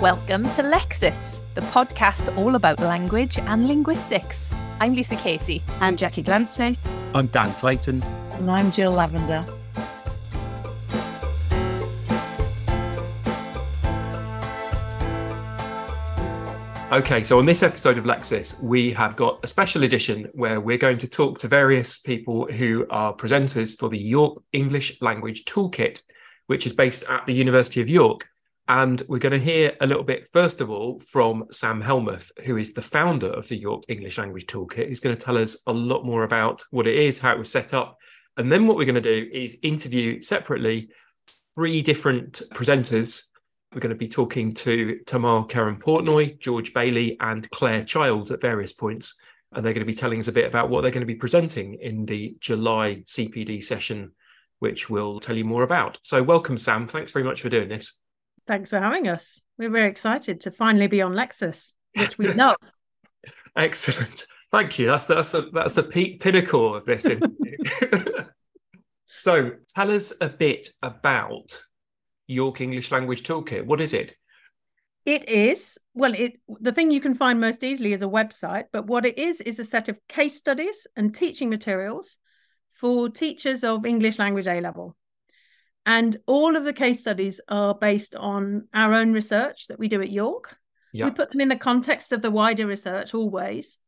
Welcome to Lexis, the podcast all about language and linguistics. I'm Lisa Casey. I'm Jackie Glancy. I'm Dan Clayton. And I'm Jill Lavender. Okay, so on this episode of Lexis, we have got a special edition where we're going to talk to various people who are presenters for the York English Language Toolkit, which is based at the University of York. And we're going to hear a little bit, first of all, from Sam Hellmuth, who is the founder of the York English Language Toolkit. He's going to tell us a lot more about what it is, how it was set up. And then what we're going to do is interview separately three different presenters. We're going to be talking to Tamar Keren-Portnoy, George Bailey and Claire Childs at various points. And they're going to be telling us a bit about what they're going to be presenting in the July CPD session, which we'll tell you more about. So welcome, Sam. Thanks very much for doing this. Thanks for having us. We're very excited to finally be on Lexis, which we love. Excellent. Thank you. That's the pinnacle of this interview. So tell us a bit about York English Language Toolkit. What is it? It is, well, the thing you can find most easily is a website, but what it is a set of case studies and teaching materials for teachers of English language A-level. And all of the case studies are based on our own research that we do at York. Yeah. We put them in the context of the wider research always,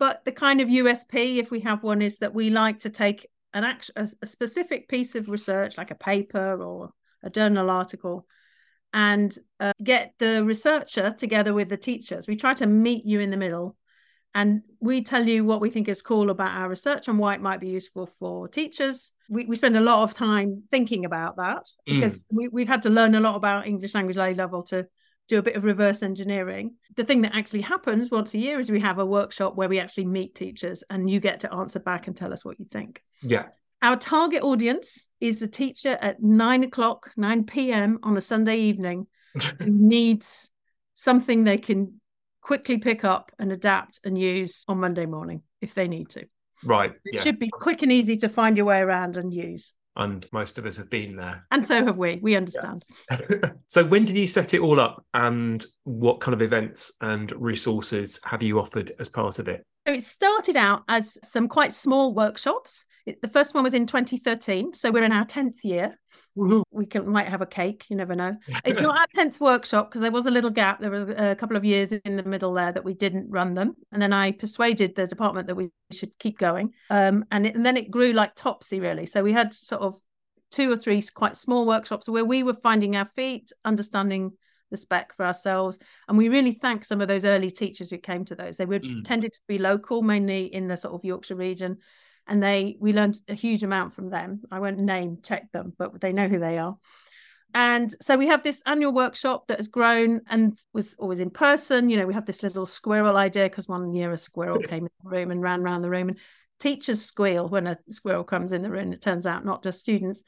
but the kind of USP, if we have one, is that we like to take a specific piece of research, like a paper or a journal article, and get the researcher together with the teachers. We try to meet you in the middle, and we tell you what we think is cool about our research and why it might be useful for teachers. We spend a lot of time thinking about that because we've had to learn a lot about English language A-level to do a bit of reverse engineering. The thing that actually happens once a year is we have a workshop where we actually meet teachers and you get to answer back and tell us what you think. Yeah. Our target audience is a teacher at 9 p.m. on a Sunday evening who needs something they can quickly pick up and adapt and use on Monday morning if they need to. Right. It should be quick and easy to find your way around and use. And most of us have been there. And so have we. We understand. Yes. So when did you set it all up and what kind of events and resources have you offered as part of it? So it started out as some quite small workshops. The first one was in 2013, so we're in our 10th year. Woo-hoo. We might have a cake, you never know. It's not our 10th workshop because there was a little gap. There were a couple of years in the middle there that we didn't run them. And then I persuaded the department that we should keep going. And then it grew like topsy, really. So we had sort of two or three quite small workshops where we were finding our feet, understanding the spec for ourselves. And we really thank some of those early teachers who came to those. They were tended to be local, mainly in the sort of Yorkshire region. And we learned a huge amount from them. I won't name check them, but they know who they are. And so we have this annual workshop that has grown and was always in person. You know, we have this little squirrel idea because one year a squirrel came in the room and ran around the room. And teachers squeal when a squirrel comes in the room, it turns out, not just students.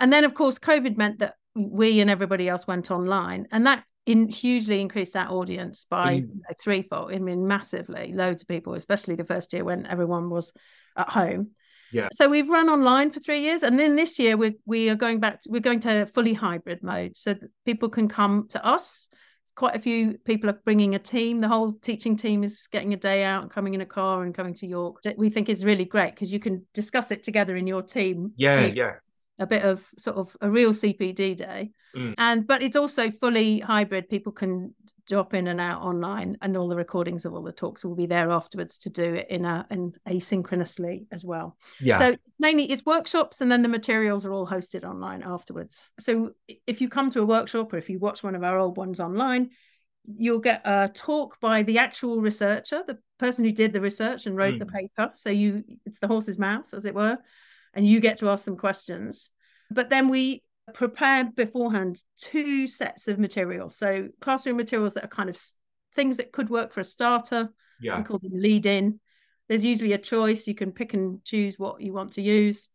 And then, of course, COVID meant that we and everybody else went online. And that hugely increased our audience by threefold. I mean, massively. Loads of people, especially the first year when everyone was at home. Yeah. So we've run online for 3 years, and then this year we're going to fully hybrid mode, so that people can come to us. Quite a few people are bringing a team. The whole teaching team is getting a day out and coming in a car and coming to York. We think is really great because you can discuss it together in your team. Yeah. A bit of sort of a real CPD day, but it's also fully hybrid. People can drop in and out online, and all the recordings of all the talks will be there afterwards to do it in asynchronously as well. Yeah. So mainly it's workshops, and then the materials are all hosted online afterwards. So if you come to a workshop or if you watch one of our old ones online, you'll get a talk by the actual researcher, the person who did the research and wrote the paper. So it's the horse's mouth, as it were, and you get to ask them questions. But then we prepare beforehand two sets of materials. So classroom materials that are kind of things that could work for a starter. Yeah. We call them lead-in. There's usually a choice. You can pick and choose what you want to use.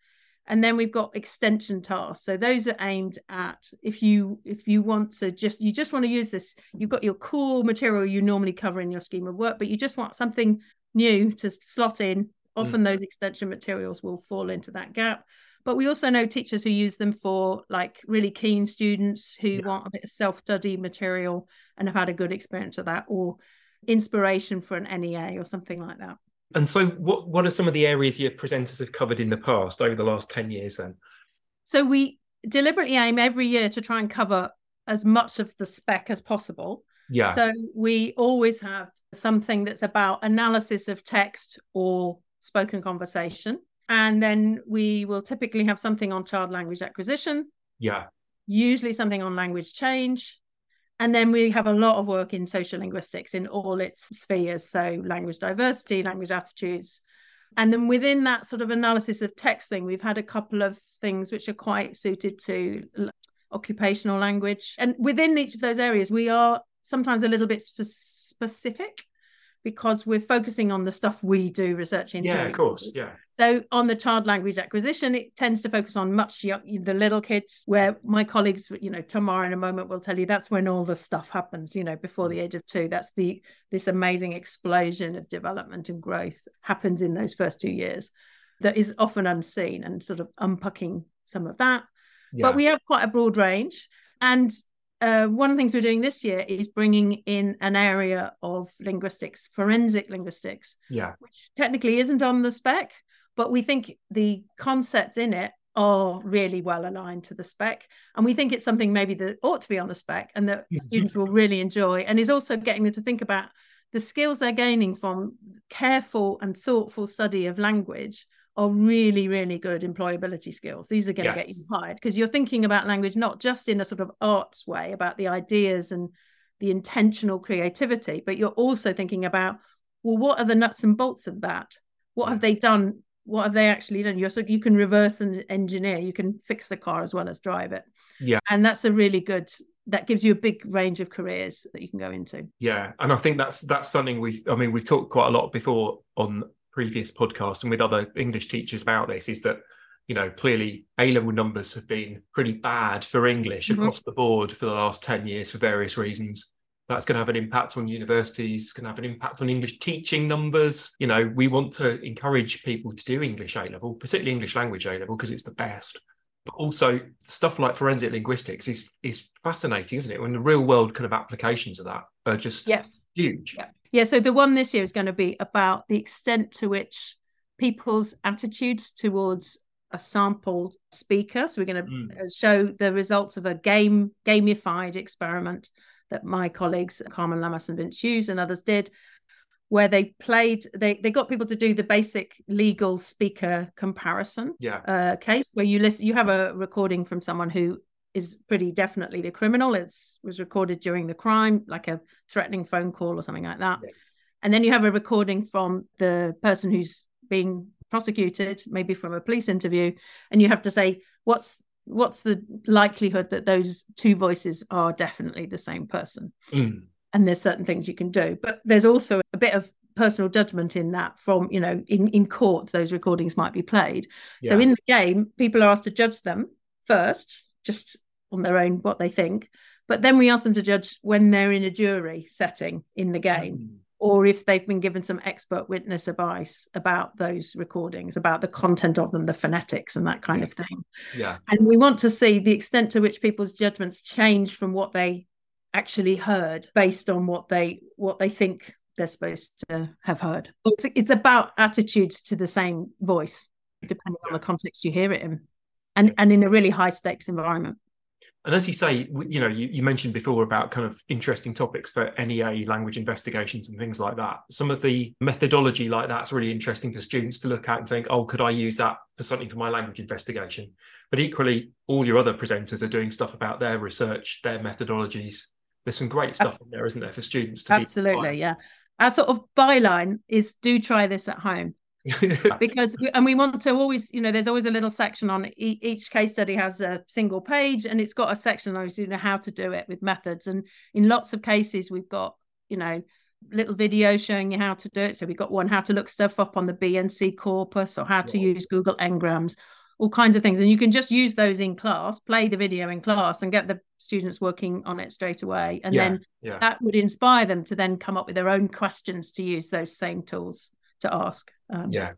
And then we've got extension tasks. So those are aimed at if you want to you just want to use this. You've got your core material you normally cover in your scheme of work, but you just want something new to slot in. Often those extension materials will fall into that gap. But we also know teachers who use them for like really keen students who want a bit of self-study material and have had a good experience of that, or inspiration for an NEA or something like that. And so what are some of the areas your presenters have covered in the past, over the last 10 years then? So we deliberately aim every year to try and cover as much of the spec as possible. Yeah. So we always have something that's about analysis of text or spoken conversation. And then we will typically have something on child language acquisition. Yeah. Usually something on language change. And then we have a lot of work in sociolinguistics in all its spheres. So language diversity, language attitudes. And then within that sort of analysis of text thing, we've had a couple of things which are quite suited to occupational language. And within each of those areas, we are sometimes a little bit specific, because we're focusing on the stuff we do research in. Yeah, of course. Yeah. So on the child language acquisition, it tends to focus on the little kids, where my colleagues, Tamar in a moment will tell you that's when all the stuff happens, before the age of 2. That's this amazing explosion of development and growth happens in those first 2 years that is often unseen, and sort of unpacking some of that. Yeah. But we have quite a broad range. And one of the things we're doing this year is bringing in an area of linguistics, forensic linguistics, which technically isn't on the spec, but we think the concepts in it are really well aligned to the spec. And we think it's something maybe that ought to be on the spec and that students will really enjoy, and is also getting them to think about the skills they're gaining from careful and thoughtful study of language are really, really good employability skills. These are going to get you hired, because you're thinking about language not just in a sort of arts way about the ideas and the intentional creativity, but you're also thinking about, well, what are the nuts and bolts of that? What have they done? What have they actually done? You can reverse engineer, you can fix the car as well as drive it. Yeah. And that's that gives you a big range of careers that you can go into. Yeah. And I think that's something we've talked quite a lot before on previous podcast and with other English teachers about this, is that clearly A-level numbers have been pretty bad for English across the board for the last 10 years for various reasons. That's going to have an impact on universities, it's going to have an impact on English teaching numbers. We want to encourage people to do English A-level, particularly English language A-level, because it's the best. But also stuff like forensic linguistics is fascinating, isn't it? When the real world kind of applications of that are just huge. Yeah. Yeah, so the one this year is going to be about the extent to which people's attitudes towards a sampled speaker. So we're going to show the results of a gamified experiment that my colleagues, Carmen Lamas and Vince Hughes and others did, where they got people to do the basic legal speaker comparison case, where you have a recording from someone who is pretty definitely the criminal. It was recorded during the crime, like a threatening phone call or something like that. Yeah. And then you have a recording from the person who's being prosecuted, maybe from a police interview, and you have to say, what's the likelihood that those two voices are definitely the same person? Mm. And there's certain things you can do. But there's also a bit of personal judgment in that from, in court, those recordings might be played. Yeah. So in the game, people are asked to judge them first, just on their own what they think, but then we ask them to judge when they're in a jury setting in the game, or if they've been given some expert witness advice about those recordings, about the content of them, the phonetics and that kind of thing. Yeah. And we want to see the extent to which people's judgments change from what they actually heard based on what they think they're supposed to have heard. It's about attitudes to the same voice depending on the context you hear it in, and in a really high stakes environment. And as you say, you mentioned before about kind of interesting topics for NEA language investigations and things like that. Some of the methodology like that's really interesting for students to look at and think, oh, could I use that for something for my language investigation? But equally, all your other presenters are doing stuff about their research, their methodologies. There's some great stuff in there, isn't there, for students to Absolutely. Our sort of byline is, do try this at home. Because we want to always, there's always a little section on each case study has a single page, and it's got a section on how to do it with methods. And in lots of cases, we've got little videos showing you how to do it. So we've got one how to look stuff up on the BNC corpus, or how to use Google Ngrams, all kinds of things. And you can just use those in class, play the video in class, and get the students working on it straight away. And then that would inspire them to then come up with their own questions to use those same tools to ask.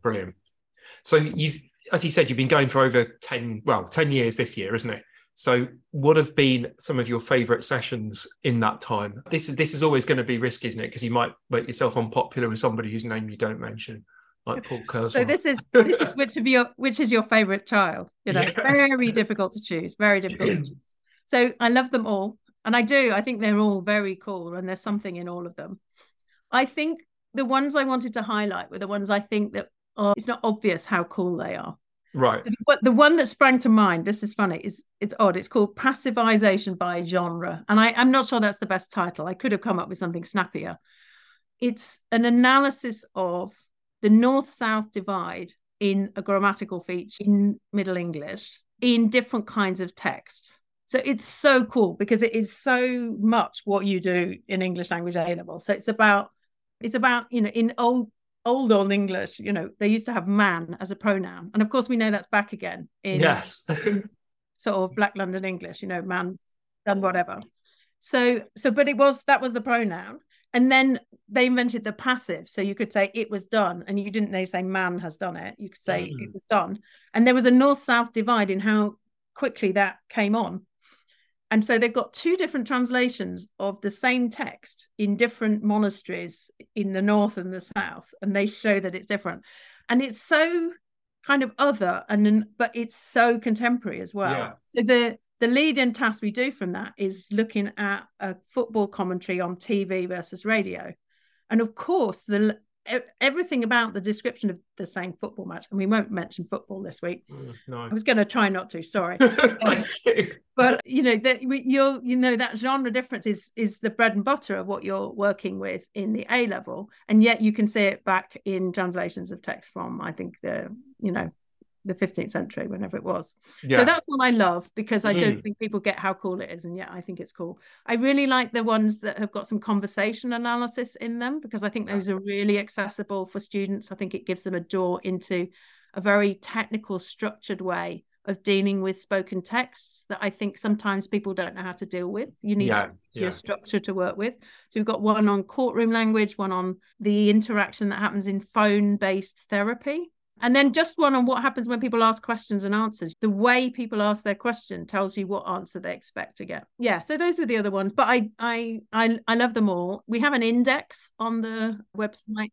Brilliant. So you've as you said, you've been going for over 10 years this year, isn't it? So what have been some of your favourite sessions in that time? This is always going to be risky, isn't it? Because you might make yourself unpopular with somebody whose name you don't mention, like Paul Kurzweil. So this is which is your favourite child? You know, yes. Very difficult to choose. Very difficult to choose. So I love them all, and I do. I think they're all very cool, and there's something in all of them. I think the ones I wanted to highlight were the ones I think that are. It's not obvious how cool they are. Right. So the one that sprang to mind, this is funny, it's odd. It's called Passivization by Genre. And I'm not sure that's the best title. I could have come up with something snappier. It's an analysis of the North-South divide in a grammatical feature in Middle English in different kinds of texts. So it's so cool because it is so much what you do in English language A-level. So it's about, you know, in Old English, you know, they used to have man as a pronoun. And of course, we know that's back again in yes. sort of Black London English, you know, man done whatever. So, but that was the pronoun. And then they invented the passive. So you could say it was done. And you didn't say man has done it. You could say it was done. And there was a North-South divide in how quickly that came on. And so they've got two different translations of the same text in different monasteries in the north and the south, and they show that it's different. And it's so kind of other, but it's so contemporary as well. Yeah. So the lead-in task we do from that is looking at a football commentary on TV versus radio. And of course, everything about the description of the same football match, and we won't mention football this week. No. I was going to try not to, sorry. Thank you. But you know that that genre difference is the bread and butter of what you're working with in the A level, and yet you can see it back in translations of text from I think the 15th century, whenever it was. Yeah. So that's what I love, because I don't think people get how cool it is, and yet I think it's cool. I really like the ones that have got some conversation analysis in them, because I think those are really accessible for students. I think it gives them a door into a very technical, structured way of dealing with spoken texts that I think sometimes people don't know how to deal with. You need your structure to work with. So we've got one on courtroom language, one on the interaction that happens in phone-based therapy. And then just one on what happens when people ask questions and answers. The way people ask their question tells you what answer they expect to get. Yeah, so those were the other ones. But I love them all. We have an index on the website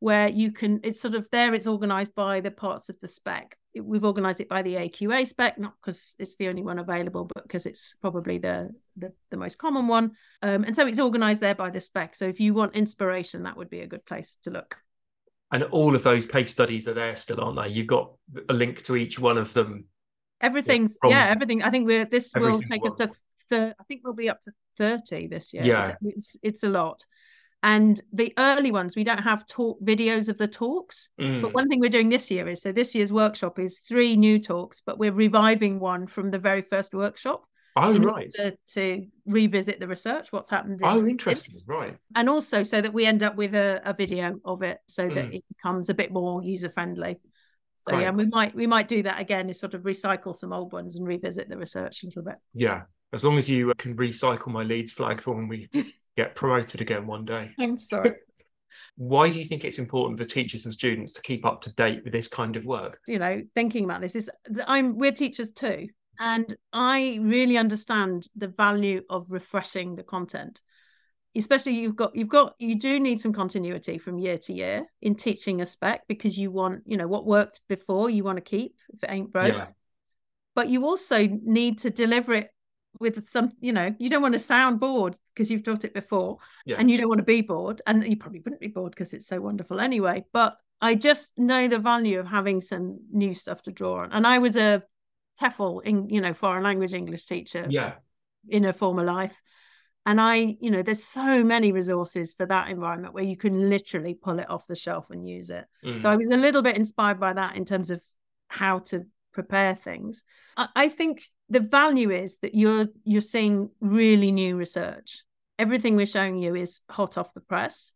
where you can, it's sort of there, it's organised by the parts of the spec. We've organised it by the AQA spec, not because it's the only one available, but because it's probably the most common one. And so it's organised there by the spec. So if you want inspiration, that would be a good place to look. And all of those case studies are there still, aren't they? You've got a link to each one of them. Everything's, everything. I think will take up to, I think we'll be up to 30 this year. Yeah. It's a lot. And the early ones, we don't have talk videos of the talks. Mm. But one thing we're doing this year is, so this year's workshop is 3 new talks, but we're reviving one from the very first workshop. Oh, right. To revisit the research, what's happened. Interesting. Right. And also so that we end up with a video of it so that it becomes a bit more user-friendly. So yeah, and we might do that again, is sort of recycle some old ones and revisit the research a little bit. Yeah. As long as you can recycle my Leeds flag for when we get promoted again one day. I'm sorry. Why do you think it's important for teachers and students to keep up to date with this kind of work? You know, thinking about this is we're teachers too. And I really understand the value of refreshing the content, especially you do need some continuity from year to year in teaching a spec, because you want, you know, what worked before you want to keep if it ain't broke. Yeah. But you also need to deliver it with some, you know, you don't want to sound bored because you've taught it before and you don't want to be bored, and you probably wouldn't be bored because it's so wonderful anyway. But I just know the value of having some new stuff to draw on. And I was a TEFL, foreign language English teacher in a former life. And there's so many resources for that environment where you can literally pull it off the shelf and use it. Mm. So I was a little bit inspired by that in terms of how to prepare things. I think the value is that you're seeing really new research. Everything we're showing you is hot off the press,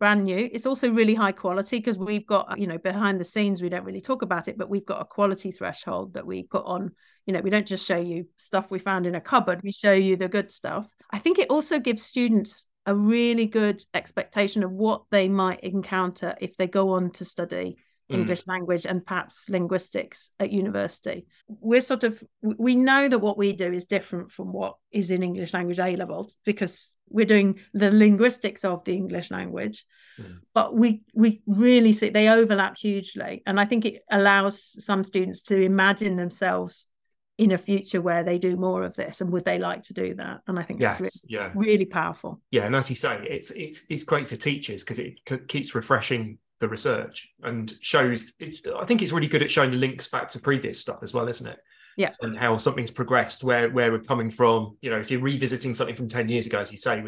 brand new. It's also really high quality because we've got, behind the scenes, we don't really talk about it, but we've got a quality threshold that we put on. You know, we don't just show you stuff we found in a cupboard, we show you the good stuff. I think it also gives students a really good expectation of what they might encounter if they go on to study English language and perhaps linguistics at university. We know that what we do is different from what is in English language A-level because we're doing the linguistics of the English language, but we really see they overlap hugely. And I think it allows some students to imagine themselves in a future where they do more of this, and would they like to do that? And I think that's really powerful. Yeah, and as you say, it's great for teachers because it keeps refreshing the research and shows. I think it's really good at showing links back to previous stuff as well, isn't it? Yeah, and how something's progressed, where we're coming from. You know, if you're revisiting something from 10 years ago, as you say,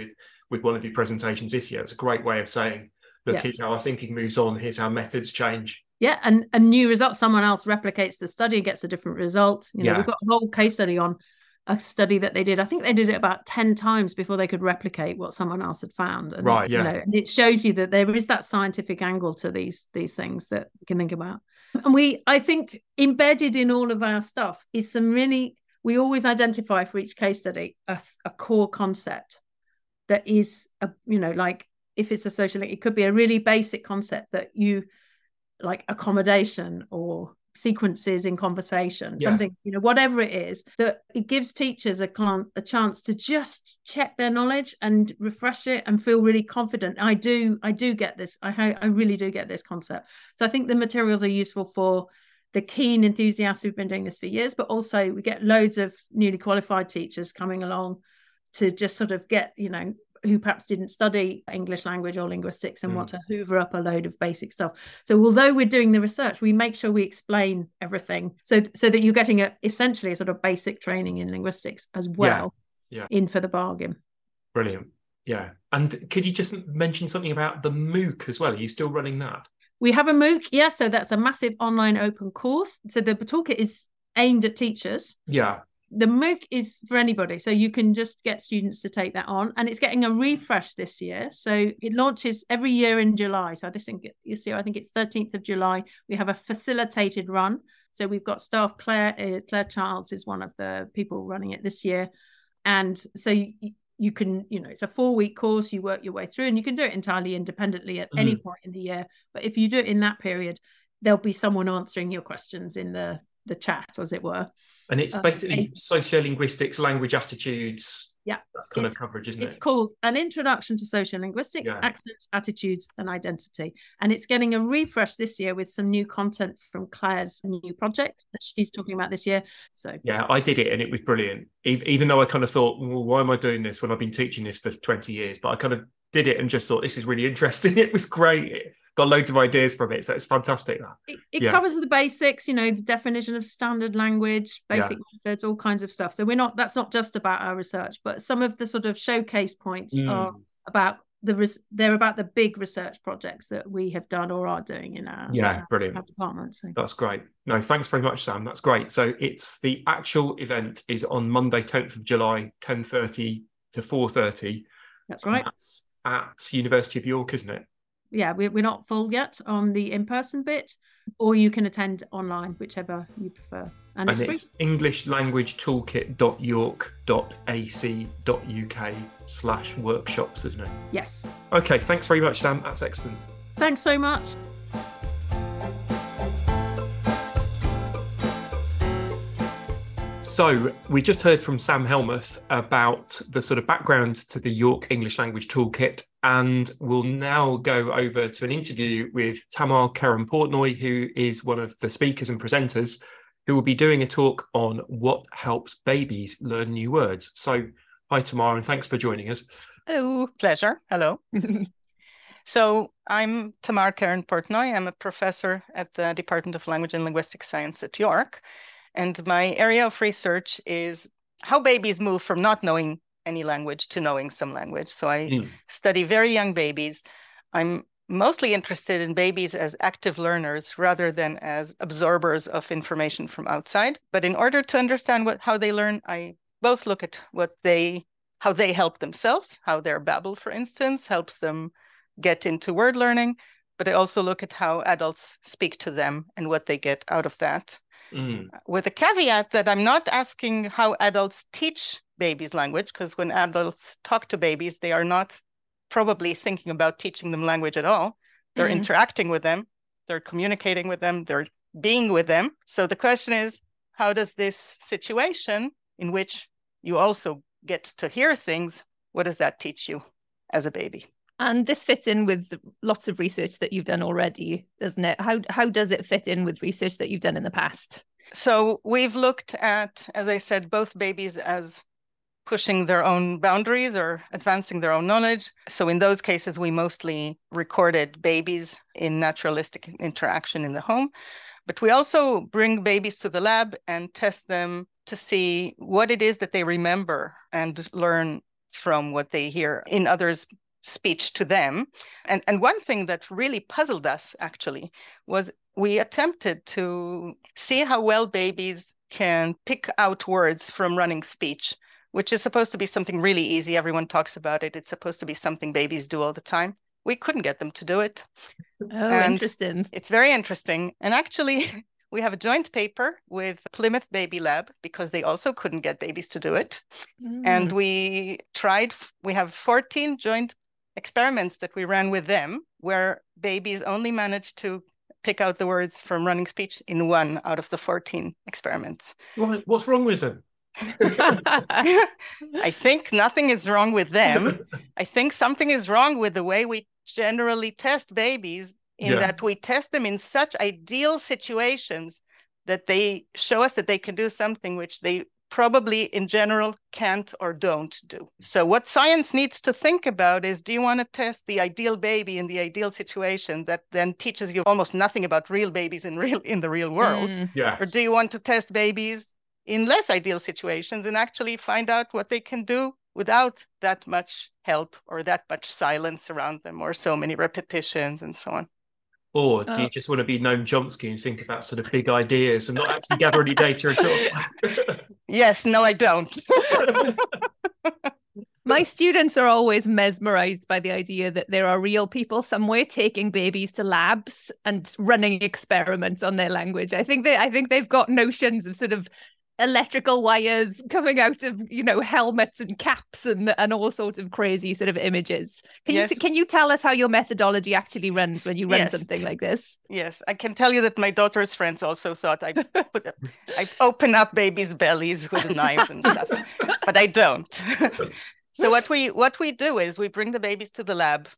with one of your presentations this year, it's a great way of saying, look, here's how our thinking moves on. Here's how methods change. Yeah, and a new result. Someone else replicates the study and gets a different result. You know, we've got a whole case study on a study that they did. I think they did it about 10 times before they could replicate what someone else had found. And, you know, and it shows you that there is that scientific angle to these things that you can think about. And I think embedded in all of our stuff is we always identify for each case study a core concept that is, like if it's a social, it could be a really basic concept that you like accommodation or sequences in conversation, something, whatever it is, that it gives teachers a chance to just check their knowledge and refresh it and feel really confident. I do get this. I really do get this concept. So I think the materials are useful for the keen enthusiasts who've been doing this for years, but also we get loads of newly qualified teachers coming along to just sort of get, who perhaps didn't study English language or linguistics and want to hoover up a load of basic stuff. So although we're doing the research, we make sure we explain everything so that you're getting essentially a sort of basic training in linguistics as well in for the bargain. Brilliant. Yeah. And could you just mention something about the MOOC as well? Are you still running that? We have a MOOC. Yeah. So that's a massive online open course. So the toolkit is aimed at teachers. Yeah. The MOOC is for anybody, so you can just get students to take that on, and it's getting a refresh this year. So it launches every year in July. So this year, I think it's 13th of July. We have a facilitated run. So we've got staff, Claire Childs is one of the people running it this year. And so you can, it's a 4-week course. You work your way through, and you can do it entirely independently at any point in the year. But if you do it in that period, there'll be someone answering your questions in the chat, as it were. And it's basically sociolinguistics, language attitudes, that kind of coverage, isn't it? It's called An Introduction to Sociolinguistics, Accents, Attitudes and Identity. And it's getting a refresh this year with some new content from Claire's new project that she's talking about this year. So yeah, I did it and it was brilliant. Even though I kind of thought, well, why am I doing this when I've been teaching this for 20 years? But I kind of did it and just thought, this is really interesting. It was great. Got loads of ideas from it, so it's fantastic. It covers the basics, the definition of standard language, basic methods, all kinds of stuff. So that's not just about our research, but some of the sort of showcase points are about they're about the big research projects that we have done or are doing in our brilliant our department. So. That's great. No, thanks very much, Sam. That's great. So it's the actual event is on Monday, 10th of July, 10:30 to 4:30. That's right. That's at University of York, isn't it? Yeah, we're not full yet on the in-person bit, or you can attend online, whichever you prefer. And it's englishllanguagetoolkit.york.ac.uk/workshops, isn't it? Yes. Okay, thanks very much, Sam. That's excellent. Thanks so much. So we just heard from Sam Hellmuth about the sort of background to the York English Language Toolkit, and we'll now go over to an interview with Tamar Keren-Portnoy, who is one of the speakers and presenters, who will be doing a talk on what helps babies learn new words. So hi, Tamar, and thanks for joining us. Hello, pleasure. Hello. So I'm Tamar Keren-Portnoy. I'm a professor at the Department of Language and Linguistic Science at York. And my area of research is how babies move from not knowing any language to knowing some language. So I study very young babies. I'm mostly interested in babies as active learners rather than as absorbers of information from outside. But in order to understand how they learn, I both look at how they help themselves, how their babble, for instance, helps them get into word learning. But I also look at how adults speak to them and what they get out of that. With a caveat that I'm not asking how adults teach babies language, because when adults talk to babies, they are not probably thinking about teaching them language at all. They're interacting with them, they're communicating with them, they're being with them. So the question is, how does this situation in which you also get to hear things, what does that teach you as a baby? And this fits in with lots of research that you've done already, doesn't it? How does it fit in with research that you've done in the past? So we've looked at, as I said, both babies as pushing their own boundaries or advancing their own knowledge. So in those cases, we mostly recorded babies in naturalistic interaction in the home. But we also bring babies to the lab and test them to see what it is that they remember and learn from what they hear in others' speech to them. And one thing that really puzzled us, actually, was we attempted to see how well babies can pick out words from running speech, which is supposed to be something really easy. Everyone talks about it. It's supposed to be something babies do all the time. We couldn't get them to do it. Oh, interesting. It's very interesting. And actually, we have a joint paper with Plymouth Baby Lab because they also couldn't get babies to do it. Mm. And we have 14 joint experiments that we ran with them where babies only managed to pick out the words from running speech in one out of the 14 experiments. What's wrong with them? I think nothing is wrong with them. I think something is wrong with the way we generally test babies that we test them in such ideal situations that they show us that they can do something which they probably in general can't or don't do. So what science needs to think about is, do you want to test the ideal baby in the ideal situation that then teaches you almost nothing about real babies in the real world? Mm. Yes. Or do you want to test babies in less ideal situations and actually find out what they can do without that much help or that much silence around them or so many repetitions and so on? Or do you just want to be Noam Chomsky and think about sort of big ideas and not actually gather any data at all? Yes, no, I don't. My students are always mesmerized by the idea that there are real people somewhere taking babies to labs and running experiments on their language. I think they've got notions of sort of electrical wires coming out of, helmets and caps and all sorts of crazy sort of images. Can you tell us how your methodology actually runs when you run something like this? Yes, I can tell you that my daughter's friends also thought I'd open up babies' bellies with knives and stuff, but I don't. So what we do is we bring the babies to the lab,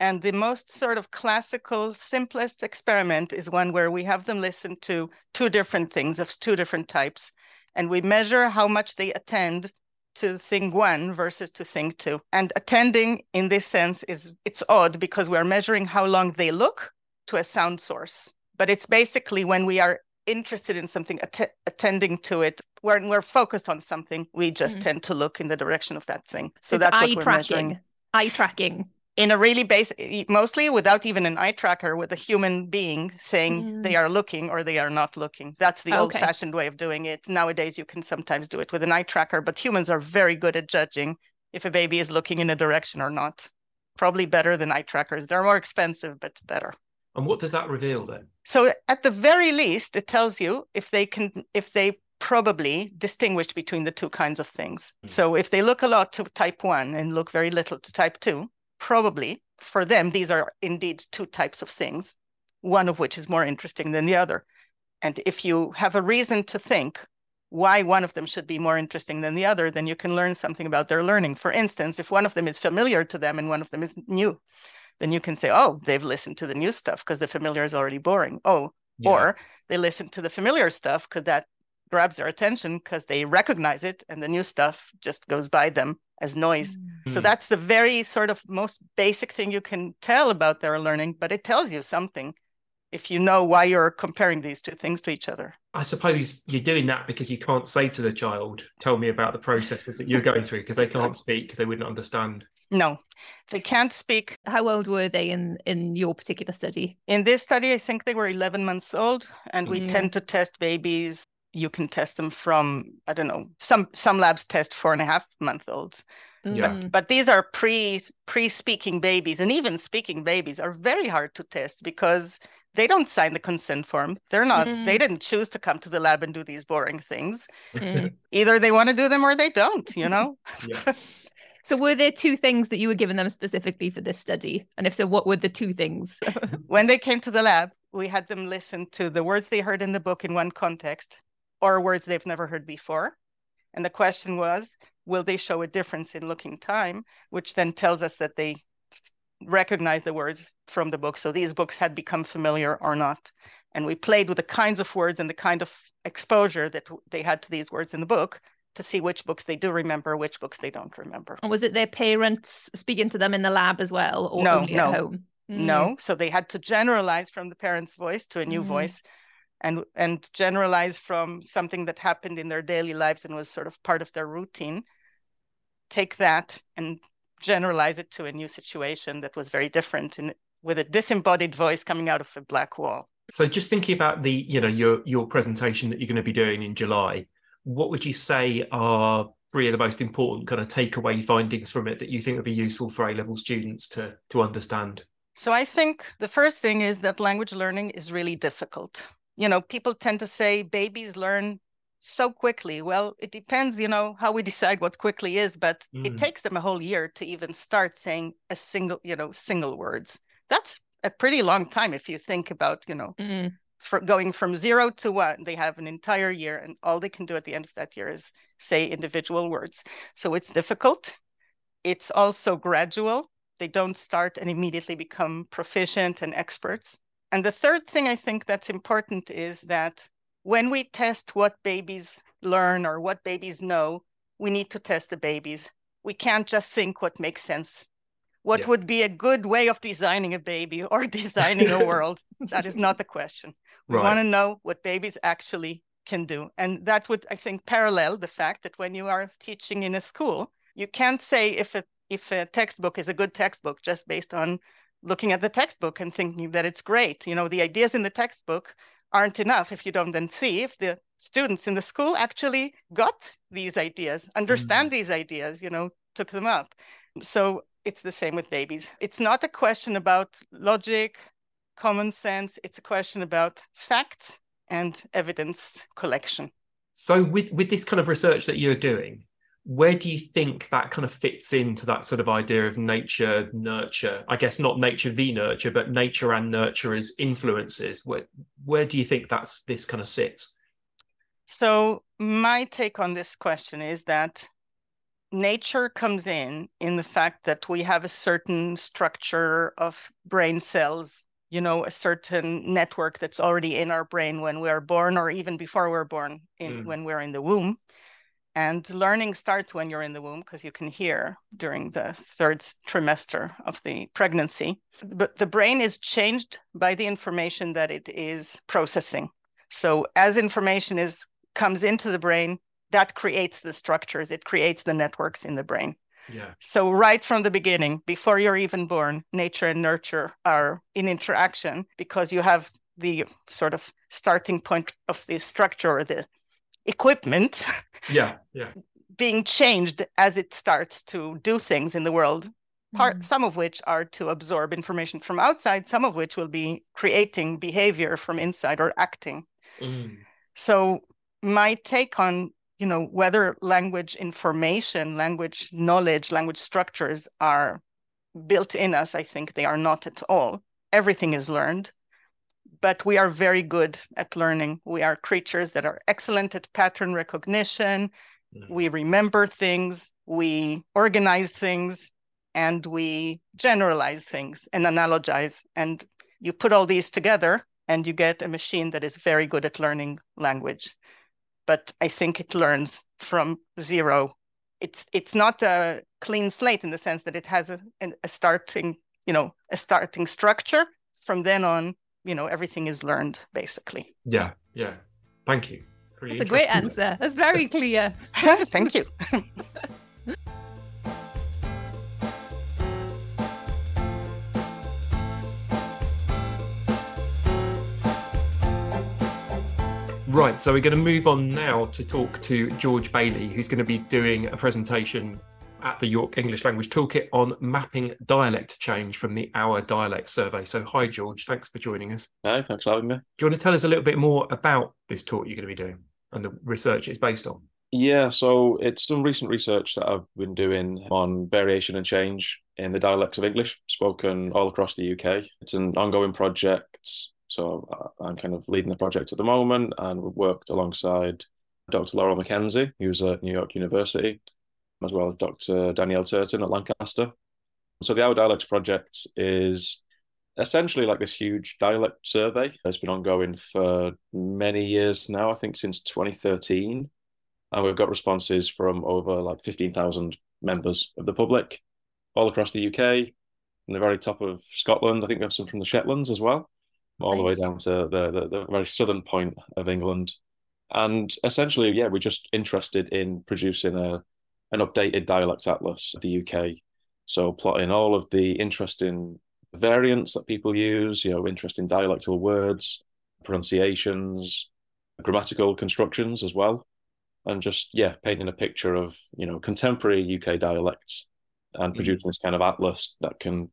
and the most sort of classical, simplest experiment is one where we have them listen to two different things of two different types. And we measure how much they attend to thing one versus to thing two. And attending in this sense it's odd because we're measuring how long they look to a sound source. But it's basically when we are interested in something, attending to it, when we're focused on something, we just tend to look in the direction of that thing. So it's that's what we're measuring. Eye tracking. In a really basic, mostly without even an eye tracker, with a human being saying they are looking or they are not looking. That's the old-fashioned way of doing it. Nowadays, you can sometimes do it with an eye tracker, but humans are very good at judging if a baby is looking in a direction or not. Probably better than eye trackers. They're more expensive, but better. And what does that reveal then? So at the very least, it tells you if they probably distinguish between the two kinds of things. Mm. So if they look a lot to type one and look very little to type two, probably, for them, these are indeed two types of things, one of which is more interesting than the other. And if you have a reason to think why one of them should be more interesting than the other, then you can learn something about their learning. For instance, if one of them is familiar to them and one of them is new, then you can say, oh, they've listened to the new stuff because the familiar is already boring. Or they listen to the familiar stuff because that grabs their attention because they recognize it, and the new stuff just goes by them as noise. Mm. So that's the very sort of most basic thing you can tell about their learning, but it tells you something if you know why you're comparing these two things to each other. I suppose you're doing that because you can't say to the child, tell me about the processes that you're going through, because they can't speak, they wouldn't understand. No, they can't speak. How old were they in your particular study? In this study, I think they were 11 months old, and we tend to test babies. You can test them from, I don't know, some labs test 4.5-month-olds. Yeah. But these are pre-speaking babies, and even speaking babies are very hard to test because they don't sign the consent form. They're not, they didn't choose to come to the lab and do these boring things. Mm. Either they want to do them or they don't, Yeah. So were there two things that you were giving them specifically for this study? And if so, what were the two things? When they came to the lab, we had them listen to the words they heard in the book in one context or words they've never heard before. And the question was, will they show a difference in looking time, which then tells us that they recognize the words from the book. So these books had become familiar or not. And we played with the kinds of words and the kind of exposure that they had to these words in the book to see which books they do remember, which books they don't remember. And was it their parents speaking to them in the lab as well, or only at home? No. So they had to generalize from the parents' voice to a new voice and generalize from something that happened in their daily lives and was sort of part of their routine. Take that and generalize it to a new situation that was very different and with a disembodied voice coming out of a black wall. So just thinking about the, you know, your presentation that you're going to be doing in July, what would you say are three of the most important kind of takeaway findings from it that you think would be useful for A-level students to understand? So I think the first thing is that language learning is really difficult. You know, people tend to say babies learn so quickly. Well, it depends, you know, how we decide what quickly is, but it takes them a whole year to even start saying single words. That's a pretty long time if you think about, you know, for going from 0 to 1. They have an entire year and all they can do at the end of that year is say individual words. So it's difficult. It's also gradual. They don't start and immediately become proficient and experts. And the third thing I think that's important is that when we test what babies learn or what babies know, we need to test the babies. We can't just think what makes sense. What would be a good way of designing a baby or designing a world? That is not the question. We want to know what babies actually can do. And that would, I think, parallel the fact that when you are teaching in a school, you can't say if a textbook is a good textbook just based on looking at the textbook and thinking that it's great. You know, the ideas in the textbook aren't enough if you don't then see if the students in the school actually got these ideas, understand these ideas, you know, took them up. So it's the same with babies. It's not a question about logic, common sense. It's a question about facts and evidence collection. So with this kind of research that you're doing, where do you think that kind of fits into that sort of idea of nature, nurture? I guess not nature v nurture, but nature and nurture as influences. Where do you think that's this kind of sits? So my take on this question is that nature comes in the fact that we have a certain structure of brain cells, you know, a certain network that's already in our brain when we are born or even before we're born when we're in the womb. And learning starts when you're in the womb because you can hear during the third trimester of the pregnancy. But the brain is changed by the information that it is processing. So as information comes into the brain, that creates the structures. It creates the networks in the brain. Yeah. So right from the beginning, before you're even born, nature and nurture are in interaction because you have the sort of starting point of the structure or the equipment being changed as it starts to do things in the world, some of which are to absorb information from outside, some of which will be creating behavior from inside or acting. So my take on, you know, whether language information, language knowledge, language structures are built in us, I think they are not at all. Everything is learned. But we are very good at learning. We are creatures that are excellent at pattern recognition. We remember things, we organize things, and we generalize things and analogize. And you put all these together and you get a machine that is very good at learning language. But I think it learns from zero. It's not a clean slate in the sense that it has a starting structure. From then on, you know, everything is learned, basically. Yeah. Thank you. That's a great answer. That's very clear. Thank you. Right, so we're going to move on now to talk to George Bailey, who's going to be doing a presentation at the York English Language Toolkit on mapping dialect change from the Our Dialect Survey. So hi, George, thanks for joining us. Hi, thanks for having me. Do you want to tell us a little bit more about this talk you're going to be doing and the research it's based on? Yeah, so it's some recent research that I've been doing on variation and change in the dialects of English spoken all across the UK. It's an ongoing project So I'm kind of leading the project at the moment, and we've worked alongside Dr. Laurel McKenzie, who's at New York University, as well as Dr. Danielle Turton at Lancaster. So the Our Dialects project is essentially like this huge dialect survey. It's been ongoing for many years now, I think since 2013. And we've got responses from over like 15,000 members of the public all across the UK, from the very top of Scotland. I think we have some from the Shetlands as well, all the way down to the very southern point of England. And essentially, yeah, we're just interested in producing an updated dialect atlas of the UK. So plotting all of the interesting variants that people use, you know, interesting dialectal words, pronunciations, grammatical constructions as well. And just, yeah, painting a picture of, you know, contemporary UK dialects and producing this kind of atlas that can,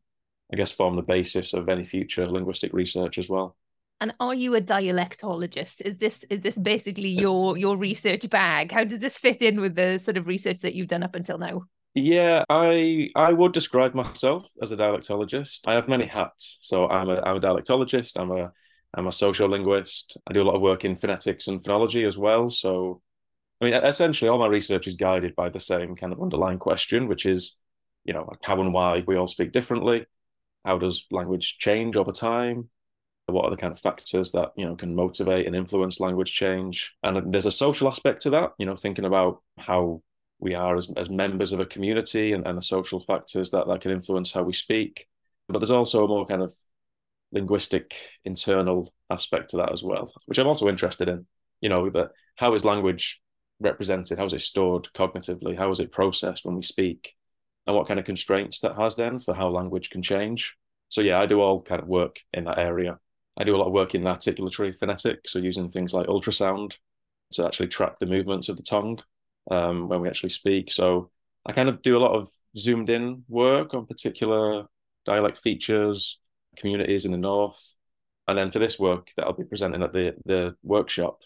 I guess, form the basis of any future linguistic research as well. And are you a dialectologist? Is this basically your research bag? How does this fit in with the sort of research that you've done up until now? Yeah, I would describe myself as a dialectologist. I have many hats. So I'm a dialectologist. I'm a sociolinguist. I do a lot of work in phonetics and phonology as well. So, I mean, essentially all my research is guided by the same kind of underlying question, which is, you know, how and why we all speak differently. How does language change over time? What are the kind of factors that, you know, can motivate and influence language change? And there's a social aspect to that, you know, thinking about how we are as members of a community and the social factors that can influence how we speak. But there's also a more kind of linguistic internal aspect to that as well, which I'm also interested in, you know, but how is language represented? How is it stored cognitively? How is it processed when we speak? And what kind of constraints that has then for how language can change? So yeah, I do all kind of work in that area. I do a lot of work in articulatory phonetics, so using things like ultrasound to actually track the movements of the tongue when we actually speak. So I kind of do a lot of zoomed-in work on particular dialect features, communities in the north. And then for this work that I'll be presenting at the workshop,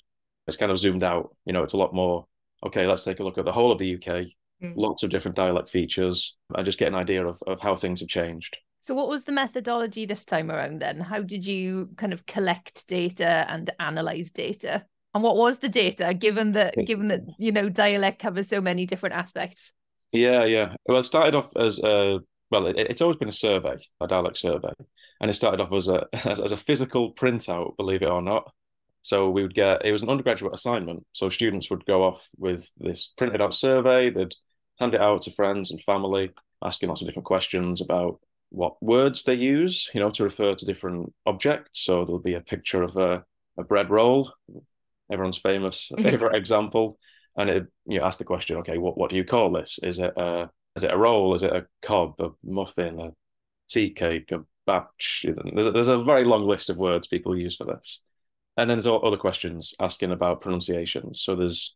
it's kind of zoomed out. You know, it's a lot more, okay, let's take a look at the whole of the UK, lots of different dialect features, and just get an idea of how things have changed. So what was the methodology this time around then? How did you kind of collect data and analyse data? And what was the data, given that, you know, dialect covers so many different aspects? Yeah. Well, it started off as it's always been a survey, a dialect survey. And it started off as a physical printout, believe it or not. So we would get, it was an undergraduate assignment. So students would go off with this printed out survey. They'd hand it out to friends and family, asking lots of different questions about what words they use, you know, to refer to different objects. So there'll be a picture of a bread roll, everyone's favorite example, and it, you know, ask the question, okay, what do you call this? Is it a roll? Is it a cob, a muffin, a tea cake, a batch? There's a very long list of words people use for this, and then there's all other questions asking about pronunciation. So there's,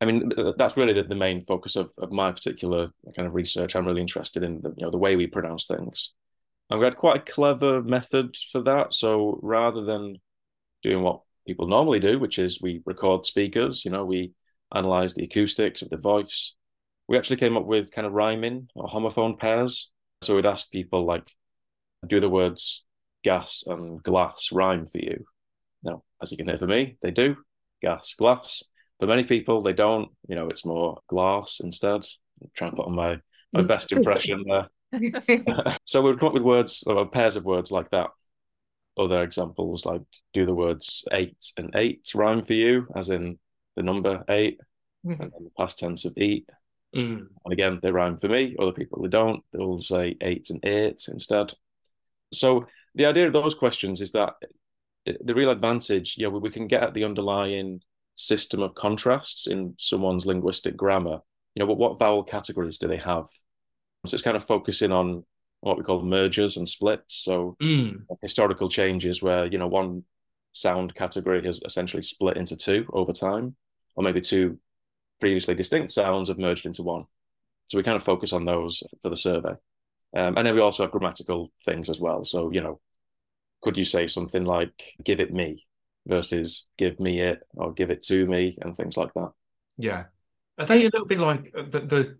I mean, that's really the main focus of my particular kind of research. I'm really interested in the way we pronounce things. And we had quite a clever method for that. So rather than doing what people normally do, which is we record speakers, you know, we analyse the acoustics of the voice, we actually came up with kind of rhyming or homophone pairs. So we'd ask people, like, do the words gas and glass rhyme for you? Now, as you can hear for me, they do. Gas, glass. For many people, they don't. You know, it's more glass instead. I'm trying to put on my best impression there. So we'd come up with words, or pairs of words like that. Other examples, like, do the words 8 and 8 rhyme for you, as in the number 8, and then the past tense of eat. And again, they rhyme for me. Other people, they don't. They'll say 8 and 8 instead. So the idea of those questions is that the real advantage, you know, we can get at the underlying system of contrasts in someone's linguistic grammar. You know, but what vowel categories do they have? So it's kind of focusing on what we call mergers and splits. So historical changes where, you know, one sound category has essentially split into two over time, or maybe two previously distinct sounds have merged into one. So we kind of focus on those for the survey. And then we also have grammatical things as well. So, you know, could you say something like give it me versus give me it or give it to me and things like that? Yeah. Are they a little bit like the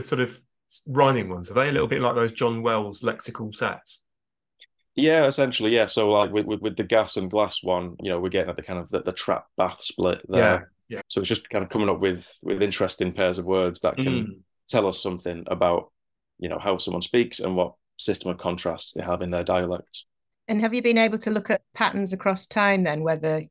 sort of rhyming ones? Are they a little bit like those John Wells lexical sets? Yeah, essentially, yeah. So like with the gas and glass one, you know, we're getting at the kind of the trap bath split there. Yeah. So it's just kind of coming up with interesting pairs of words that can tell us something about, you know, how someone speaks and what system of contrast they have in their dialect. And have you been able to look at patterns across time then, whether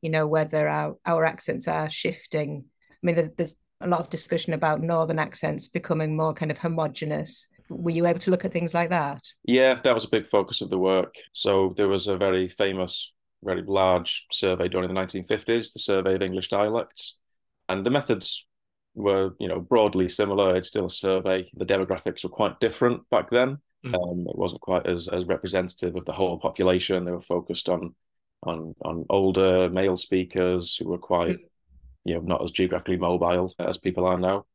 our accents are shifting? I mean, there's a lot of discussion about northern accents becoming more kind of homogenous. Were you able to look at things like that? Yeah, that was a big focus of the work. So there was a very famous, very large survey done in the 1950s, the Survey of English Dialects. And the methods were, you know, broadly similar. It's still a survey. The demographics were quite different back then. It wasn't quite as representative of the whole population. They were focused on older male speakers who were quite, you know, not as geographically mobile as people are now.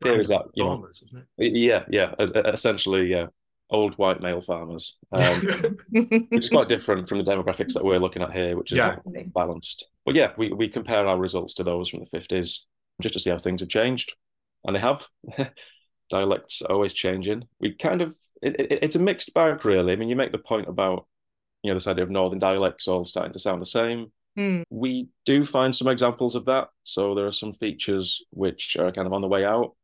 There is that, you farmers, know, isn't it? Yeah, essentially, yeah, old white male farmers, which is quite different from the demographics that we're looking at here, which is balanced. But yeah, we compare our results to those from the 50s just to see how things have changed, and they have. Dialects are always changing. It's a mixed bag, really. I mean, you make the point about, you know, this idea of northern dialects all starting to sound the same. We do find some examples of that. So there are some features which are kind of on the way out,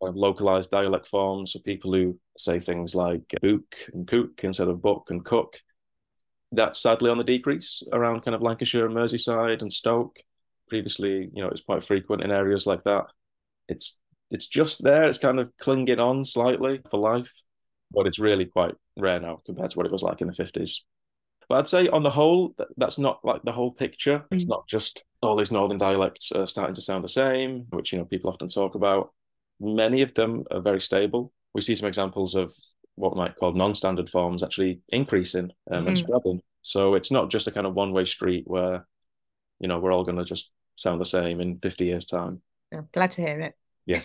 localized dialect forms. So people who say things like book and cook instead of book and cook. That's sadly on the decrease around kind of Lancashire and Merseyside and Stoke. Previously, you know, it's quite frequent in areas like that. It's just there. It's kind of clinging on slightly for life, but it's really quite rare now compared to what it was like in the 50s. But I'd say on the whole, that's not like the whole picture. It's not just all these northern dialects are starting to sound the same, which, you know, people often talk about. Many of them are very stable. We see some examples of what might be called non-standard forms actually increasing and spreading. So it's not just a kind of one-way street where, you know, we're all going to just sound the same in 50 years' time. I'm glad to hear it. Yeah.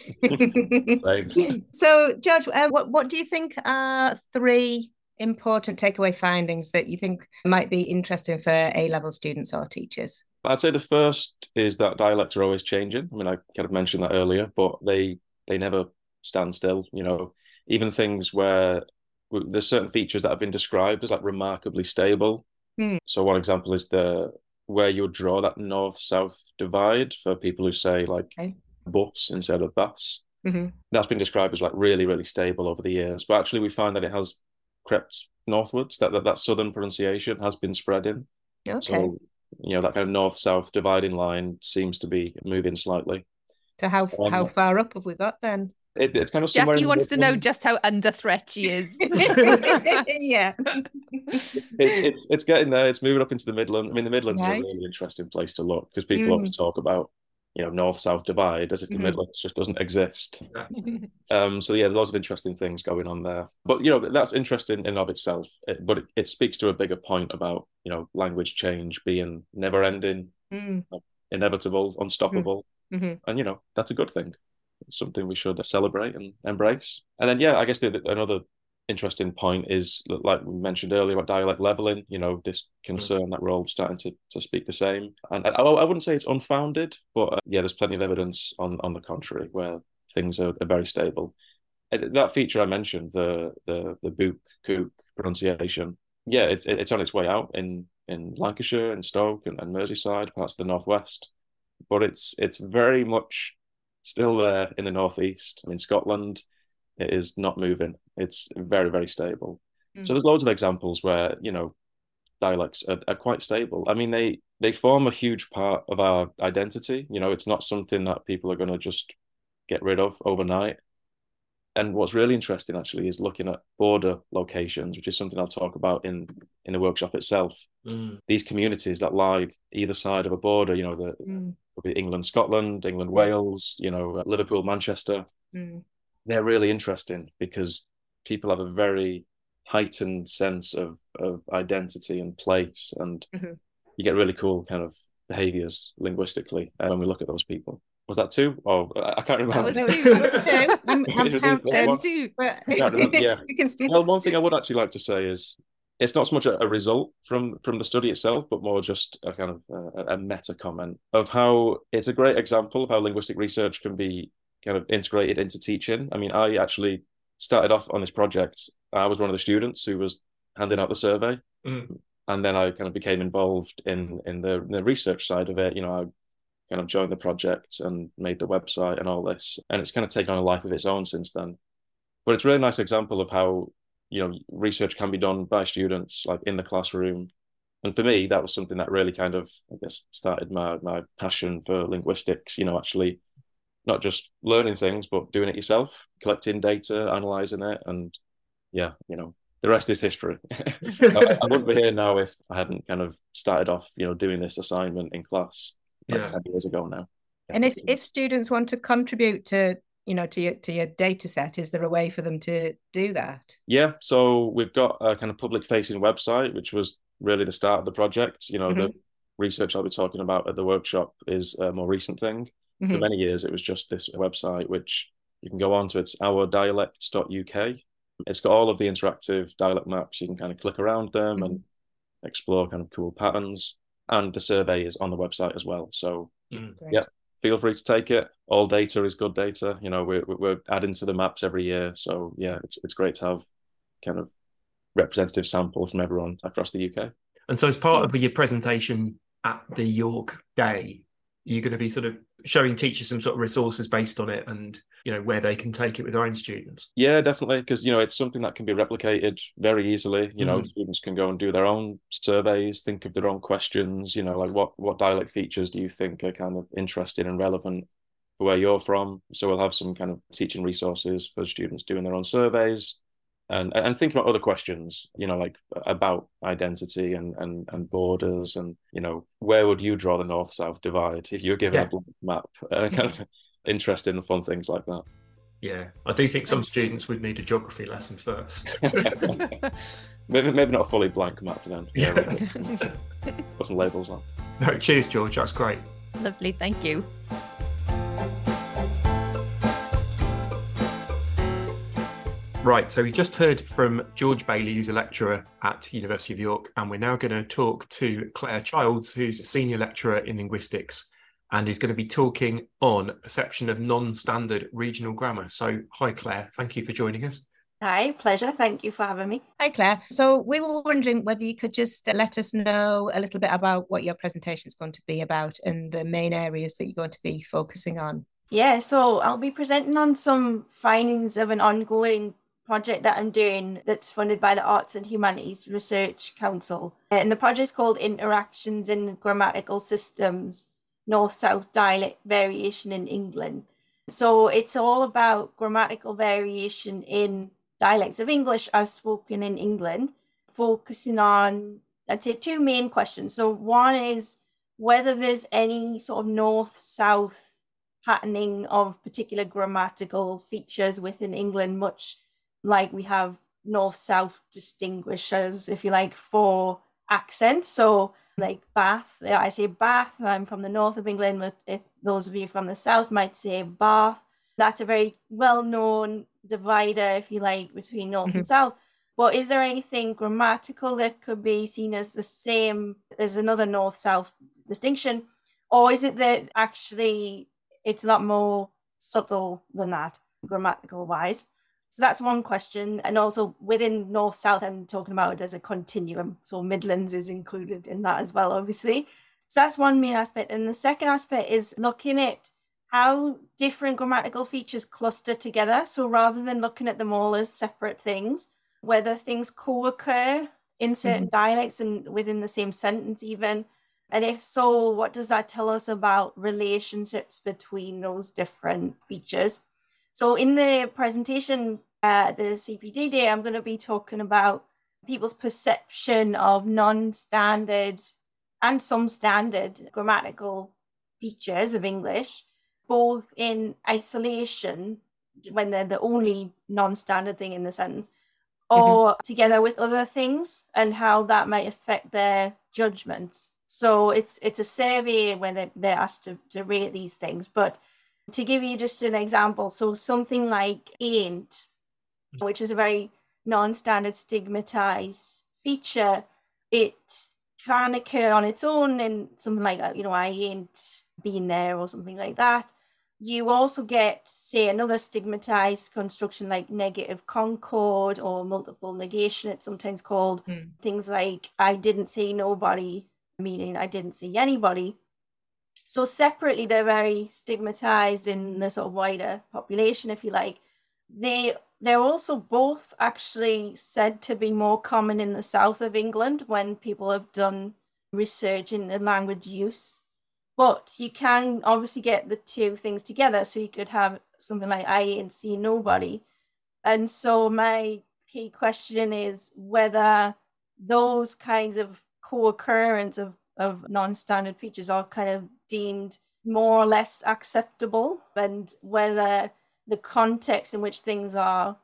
So, George, what do you think are three important takeaway findings that you think might be interesting for A-level students or teachers? I'd say the first is that dialects are always changing. I mean, I kind of mentioned that earlier, but they never stand still. You know, even things where there's certain features that have been described as like remarkably stable. So one example is where you would draw that north-south divide for people who say like... Okay. Bus instead of bass. That's been described as like really, really stable over the years, but actually we find that it has crept northwards, that southern pronunciation has been spreading. So, you know, that kind of north-south dividing line seems to be moving slightly. So how far up have we got then? It's kind of somewhere. Jackie wants to know just how under threat she is. Yeah. It's getting there. It's moving up into the Midlands. I mean, the Midlands is a really interesting place to look because people always talk about, you know, north-south divide, as if the Midlands just doesn't exist. So yeah, there's lots of interesting things going on there. But, you know, that's interesting in and of itself. But it speaks to a bigger point about, you know, language change being never-ending, inevitable, unstoppable. And, you know, that's a good thing. It's something we should celebrate and embrace. And then, yeah, I guess another interesting point is, like we mentioned earlier, about dialect levelling, you know, this concern that we're all starting to speak the same. And I wouldn't say it's unfounded, but yeah, there's plenty of evidence on the contrary where things are very stable. That feature I mentioned, the book, cook pronunciation, yeah, it's on its way out in Lancashire and Stoke and Merseyside, parts of the northwest, but it's very much still there in the northeast. I mean, Scotland, it is not moving. It's very, very stable. So there's loads of examples where, you know, dialects are quite stable. I mean, they form a huge part of our identity. You know, it's not something that people are going to just get rid of overnight. And what's really interesting, actually, is looking at border locations, which is something I'll talk about in the workshop itself. These communities that lie either side of a border, you know, the England, Scotland, England, Wales, you know, Liverpool, Manchester. They're really interesting because people have a very heightened sense of identity and place, and you get really cool kind of behaviours linguistically when we look at those people. Was that two? Oh, I can't remember. That was two. I'm counting two. But... Yeah. Well, one thing I would actually like to say is it's not so much a result from the study itself, but more just a kind of a meta comment of how it's a great example of how linguistic research can be kind of integrated into teaching. I mean, I actually started off on this project. I was one of the students who was handing out the survey. And then I kind of became involved in the research side of it. You know, I kind of joined the project and made the website and all this. And it's kind of taken on a life of its own since then. But it's a really nice example of how, you know, research can be done by students, like in the classroom. And for me, that was something that really kind of, I guess, started my passion for linguistics, you know, actually not just learning things, but doing it yourself, collecting data, analysing it. And yeah, you know, the rest is history. I wouldn't be here now if I hadn't kind of started off, you know, doing this assignment in class like 10 years ago now. And if students want to contribute to, you know, to your data set, is there a way for them to do that? Yeah, so we've got a kind of public-facing website, which was really the start of the project. You know, the research I'll be talking about at the workshop is a more recent thing. For many years, it was just this website, which you can go on to. It's ourdialects.uk. It's got all of the interactive dialect maps. You can kind of click around them and explore kind of cool patterns. And the survey is on the website as well. So, yeah, feel free to take it. All data is good data. You know, we're adding to the maps every year. So, yeah, it's great to have kind of representative sample from everyone across the UK. And so as part of your presentation at the York Day, you're going to be sort of showing teachers some sort of resources based on it and, you know, where they can take it with their own students. Yeah, definitely. Because, you know, it's something that can be replicated very easily. You know, students can go and do their own surveys, think of their own questions, you know, like what dialect features do you think are kind of interesting and relevant for where you're from? So we'll have some kind of teaching resources for students doing their own surveys and thinking about other questions, you know, like about identity and borders and, you know, where would you draw the North-South divide if you were given a blank map? Kind of interesting and fun things like that. Yeah, I do think some students would need a geography lesson first. maybe not a fully blank map then. Yeah. Put some labels on. No, cheers, George. That's great. Lovely. Thank you. Right, so we just heard from George Bailey, who's a lecturer at University of York, and we're now going to talk to Claire Childs, who's a senior lecturer in linguistics, and is going to be talking on perception of non-standard regional grammar. So, hi Claire, thank you for joining us. Hi, pleasure. Thank you for having me. Hi, Claire. So we were wondering whether you could just let us know a little bit about what your presentation is going to be about and the main areas that you're going to be focusing on. Yeah, so I'll be presenting on some findings of an ongoing project that I'm doing that's funded by the Arts and Humanities Research Council. And the project's called Interactions in Grammatical Systems, North-South Dialect Variation in England. So it's all about grammatical variation in dialects of English as spoken in England, focusing on, I'd say, two main questions. So one is whether there's any sort of north-south patterning of particular grammatical features within England, much like we have north-south distinguishers, if you like, for accents. So like Bath, I say Bath, I'm from the north of England, but if those of you from the south might say Bath. That's a very well-known divider, if you like, between north and south. But is there anything grammatical that could be seen as the same as another north-south distinction? Or is it that actually it's a lot more subtle than that, grammatical-wise? So that's one question. And also within north-south, I'm talking about it as a continuum. So Midlands is included in that as well, obviously. So that's one main aspect. And the second aspect is looking at how different grammatical features cluster together. So rather than looking at them all as separate things, whether things co-occur in certain dialects and within the same sentence even. And if so, what does that tell us about relationships between those different features? So in the presentation at the CPD Day, I'm going to be talking about people's perception of non-standard and some standard grammatical features of English, both in isolation, when they're the only non-standard thing in the sentence, or together with other things, and how that might affect their judgments. So it's a survey when they're asked to rate these things, but to give you just an example, so something like ain't, which is a very non-standard stigmatized feature, it can occur on its own in something like, you know, I ain't been there or something like that. you also get, say, another stigmatized construction like negative concord or multiple negation, it's sometimes called. Things like I didn't see nobody, meaning I didn't see anybody. So separately, they're very stigmatized in the sort of wider population, if you like. They're also both actually said to be more common in the south of England when people have done research in the language use. But you can obviously get the two things together. So you could have something like I ain't seen nobody. And so my key question is whether those kinds of co-occurrence of non-standard features are kind of deemed more or less acceptable, and whether the context in which things are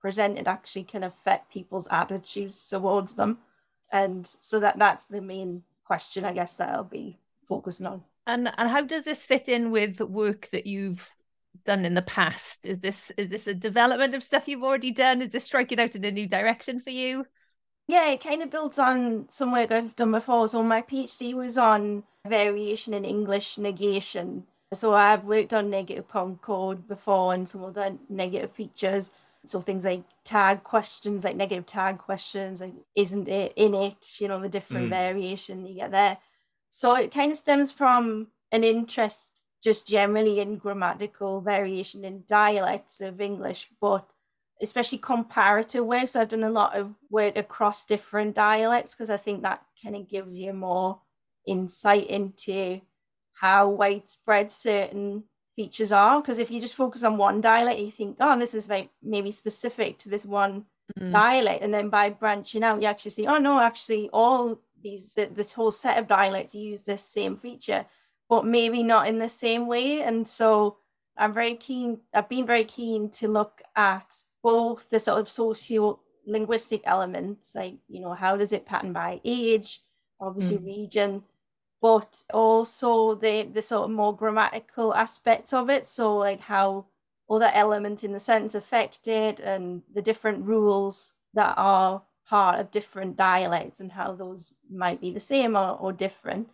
presented actually can affect people's attitudes towards them. And so that's the main question, I guess, that I'll be focusing on. And how does this fit in with work that you've done in the past? Is this a development of stuff you've already done? Is this striking out in a new direction for you? Yeah, it kind of builds on some work I've done before. So my PhD was on variation in English negation. So I've worked on negative concord before and some other negative features. So things like tag questions, like negative tag questions, like isn't it, in it, you know, the different variation you get there. So it kind of stems from an interest just generally in grammatical variation in dialects of English, but especially comparative work. So I've done a lot of work across different dialects because I think that kind of gives you more insight into how widespread certain features are. Because if you just focus on one dialect, you think, oh, this is like maybe specific to this one dialect. And then by branching out, you actually see, oh, no, actually all this whole set of dialects use this same feature, but maybe not in the same way. And so I've been very keen to look at both the sort of socio-linguistic elements, like, you know, how does it pattern by age, obviously region, but also the sort of more grammatical aspects of it. So like how other elements in the sentence affect it and the different rules that are part of different dialects and how those might be the same or different.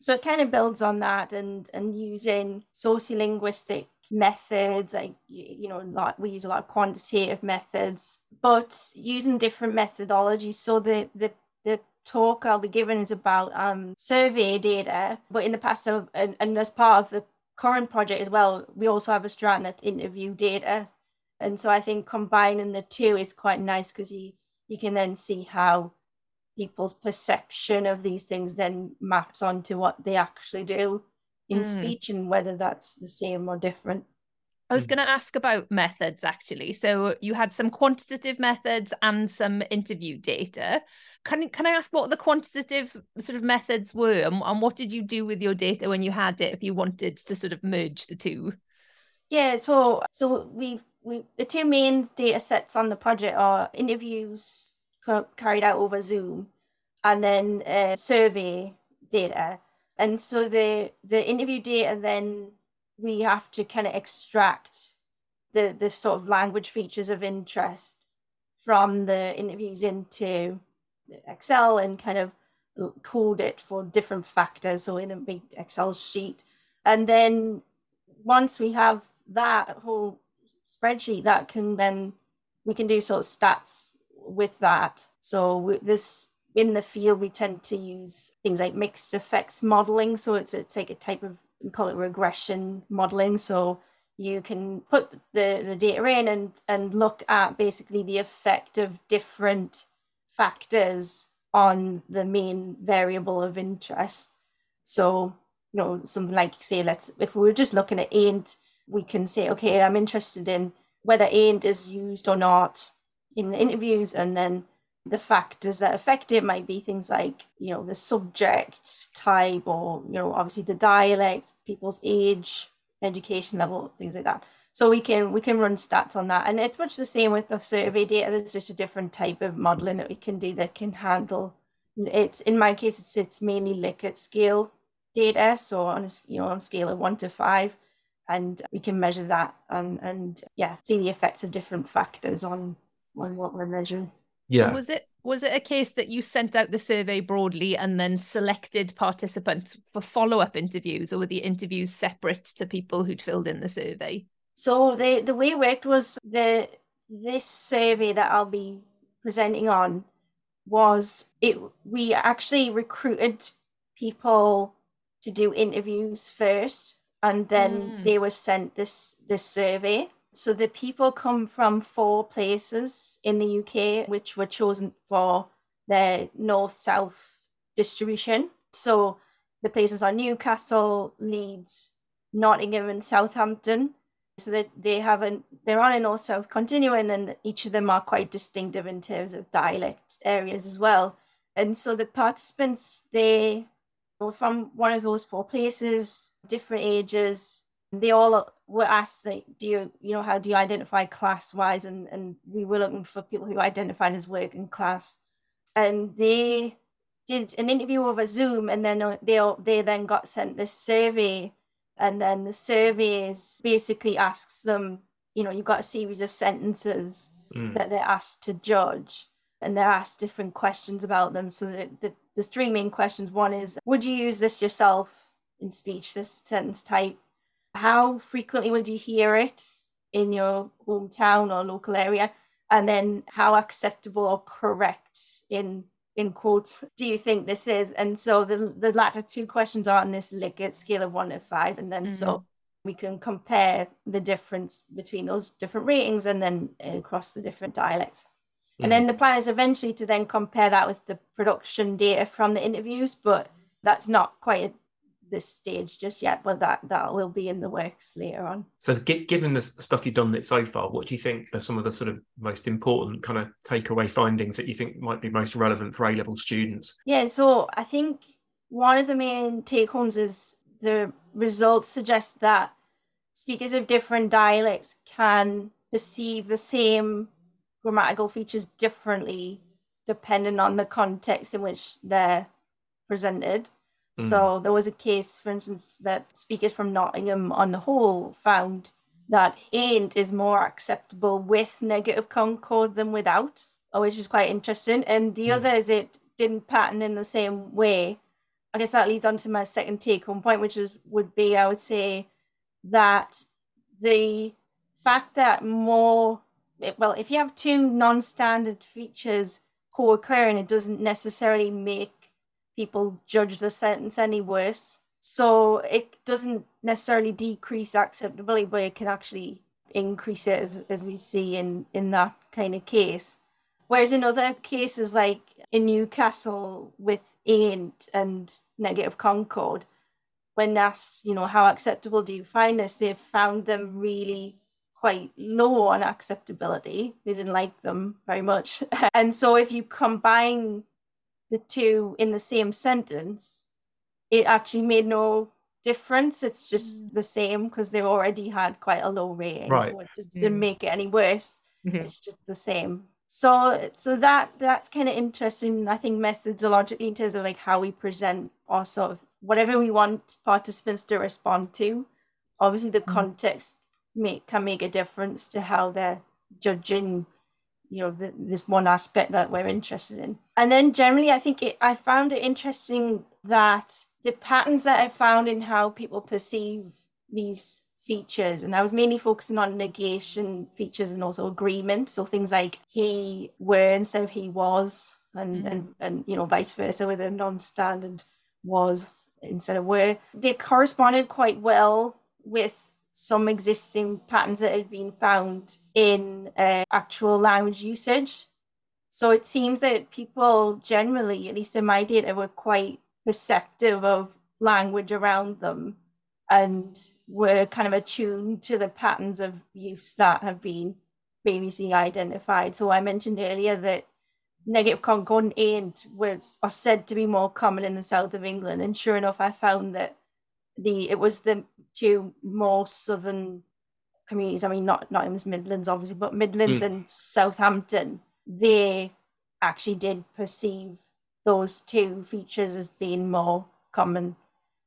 So it kind of builds on that and using sociolinguistic methods, like, you know, we use a lot of quantitative methods, but using different methodologies. So the talk I'll be giving is about survey data, but in the past, and as part of the current project as well, we also have a strand that's interview data. And so I think combining the two is quite nice because you can then see how people's perception of these things then maps onto what they actually do in speech and whether that's the same or different. I was going to ask about methods, actually. So you had some quantitative methods and some interview data. Can I ask what the quantitative sort of methods were and what did you do with your data when you had it if you wanted to sort of merge the two? Yeah, so we the two main data sets on the project are interviews carried out over Zoom and then survey data. And so the interview data, then we have to kind of extract the sort of language features of interest from the interviews into Excel and kind of code it for different factors, so in a big Excel sheet. And then once we have that whole spreadsheet, that can then we can do sort of stats with that. So in the field, we tend to use things like mixed effects modeling. So it's like a type of, we call it regression modeling. So you can put the data in and look at basically the effect of different factors on the main variable of interest. So, you know, something like, say, if we were just looking at ain't, we can say, okay, I'm interested in whether ain't is used or not in the interviews, and then the factors that affect it might be things like, you know, the subject type or, you know, obviously the dialect, people's age, education level, things like that. So we can run stats on that. And it's much the same with the survey data. There's just a different type of modeling that we can do that can handle it. In my case, it's mainly Likert scale data. So on a scale of 1 to 5, and we can measure that and see the effects of different factors on what we're measuring. Yeah. So was it Was it a case that you sent out the survey broadly and then selected participants for follow-up interviews, or were the interviews separate to people who'd filled in the survey? So the way it worked was this survey that I'll be presenting on was we actually recruited people to do interviews first, and then they were sent this survey. So the people come from 4 places in the UK, which were chosen for their North-South distribution. So the places are Newcastle, Leeds, Nottingham and Southampton. So that they're on a North-South continuum, and each of them are quite distinctive in terms of dialect areas as well. And so the participants, they were from one of those 4 places, different ages. They all were asked, like, how do you identify class-wise? And we were looking for people who identified as working class. And they did an interview over Zoom, and then they then got sent this survey. And then the survey basically asks them, you've got a series of sentences that they're asked to judge. And they're asked different questions about them. So there's 3 main questions. One is, would you use this yourself in speech, this sentence type? How frequently would you hear it in your hometown or local area? And then how acceptable or correct, in quotes, do you think this is? And so the latter 2 questions are on this Likert scale of 1 to 5. And then so we can compare the difference between those different ratings and then across the different dialects. And then the plan is eventually to then compare that with the production data from the interviews, but that's not quite this stage just yet, but that will be in the works later on. So given the stuff you've done so far, what do you think are some of the sort of most important kind of takeaway findings that you think might be most relevant for A-level students? Yeah, so I think one of the main take-homes is the results suggest that speakers of different dialects can perceive the same grammatical features differently depending on the context in which they're presented. So there was a case, for instance, that speakers from Nottingham on the whole found that ain't is more acceptable with negative concord than without, which is quite interesting. And the other is it didn't pattern in the same way. I guess that leads on to my second take-home point, which would be, I would say, that the fact that if you have 2 non-standard features co-occurring, it doesn't necessarily make people judge the sentence any worse. So it doesn't necessarily decrease acceptability, but it can actually increase it, as we see in that kind of case. Whereas in other cases, like in Newcastle with ain't and negative concord, when asked, how acceptable do you find this, they've found them really quite low on acceptability. They didn't like them very much. And so if you combine the 2 in the same sentence, it actually made no difference. It's just the same because they already had quite a low rating, right? So it just didn't make it any worse. It's just the same. So that's kind of interesting, I think, methodologically, in terms of like how we present our sort of whatever we want participants to respond to. Obviously the context can make a difference to how they're judging this one aspect that we're interested in. And then generally, I think I found it interesting that the patterns that I found in how people perceive these features, and I was mainly focusing on negation features and also agreement. So things like he were instead of he was, and vice versa with a non-standard was instead of were. They corresponded quite well with some existing patterns that had been found in actual language usage. So it seems that people generally, at least in my data, were quite perceptive of language around them and were kind of attuned to the patterns of use that have been previously identified. So I mentioned earlier that negative concord and ain't are said to be more common in the south of England. And sure enough, I found that it was the 2 more southern communities. I mean, not it was Midlands, obviously, but Midlands and Southampton, they actually did perceive those 2 features as being more common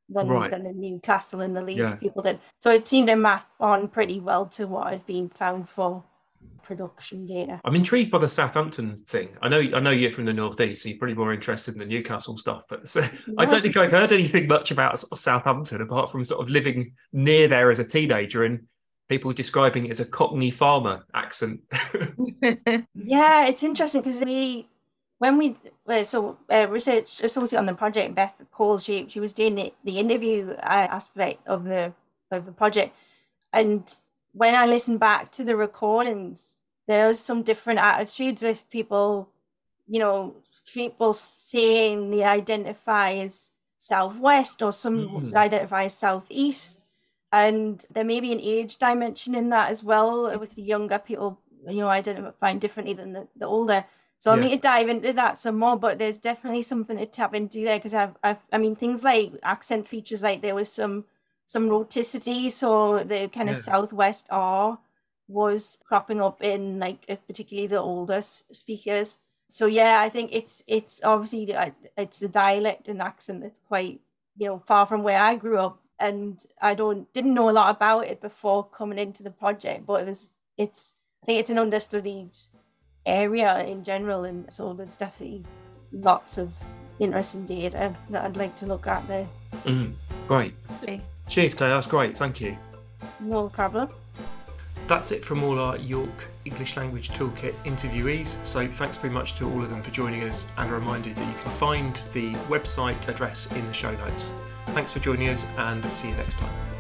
than the Newcastle and the Leeds people did. So it seemed to map on pretty well to what had been found for production data. I'm intrigued by the Southampton thing. I know you're from the northeast, so you're probably more interested in the Newcastle stuff, but so, yeah. I don't think I've heard anything much about sort of Southampton apart from sort of living near there as a teenager and people describing it as a Cockney farmer accent. Yeah, it's interesting because when we research associate on the project, Beth Cole, she was doing the interview aspect of the project, and when I listened back to the recordings, there was some different attitudes with people, you know, people saying they identify as Southwest or some identify as Southeast. And there may be an age dimension in that as well, with the younger people, you know, identifying differently than the older. So I'll need to dive into that some more, but there's definitely something to tap into there because I mean, things like accent features, like there was some roticity, so the kind of Southwest R was cropping up in like particularly the older speakers. So yeah, I think it's obviously it's a dialect and accent that's quite, you know, far from where I grew up, and I didn't know a lot about it before coming into the project, but I think it's an understudied area in general, and so there's definitely lots of interesting data that I'd like to look at there. Great. Okay. Cheers, Claire, that's great, thank you. No problem. That's it from all our York English Language Toolkit interviewees, so thanks very much to all of them for joining us, and a reminder that you can find the website address in the show notes. Thanks for joining us, and see you next time.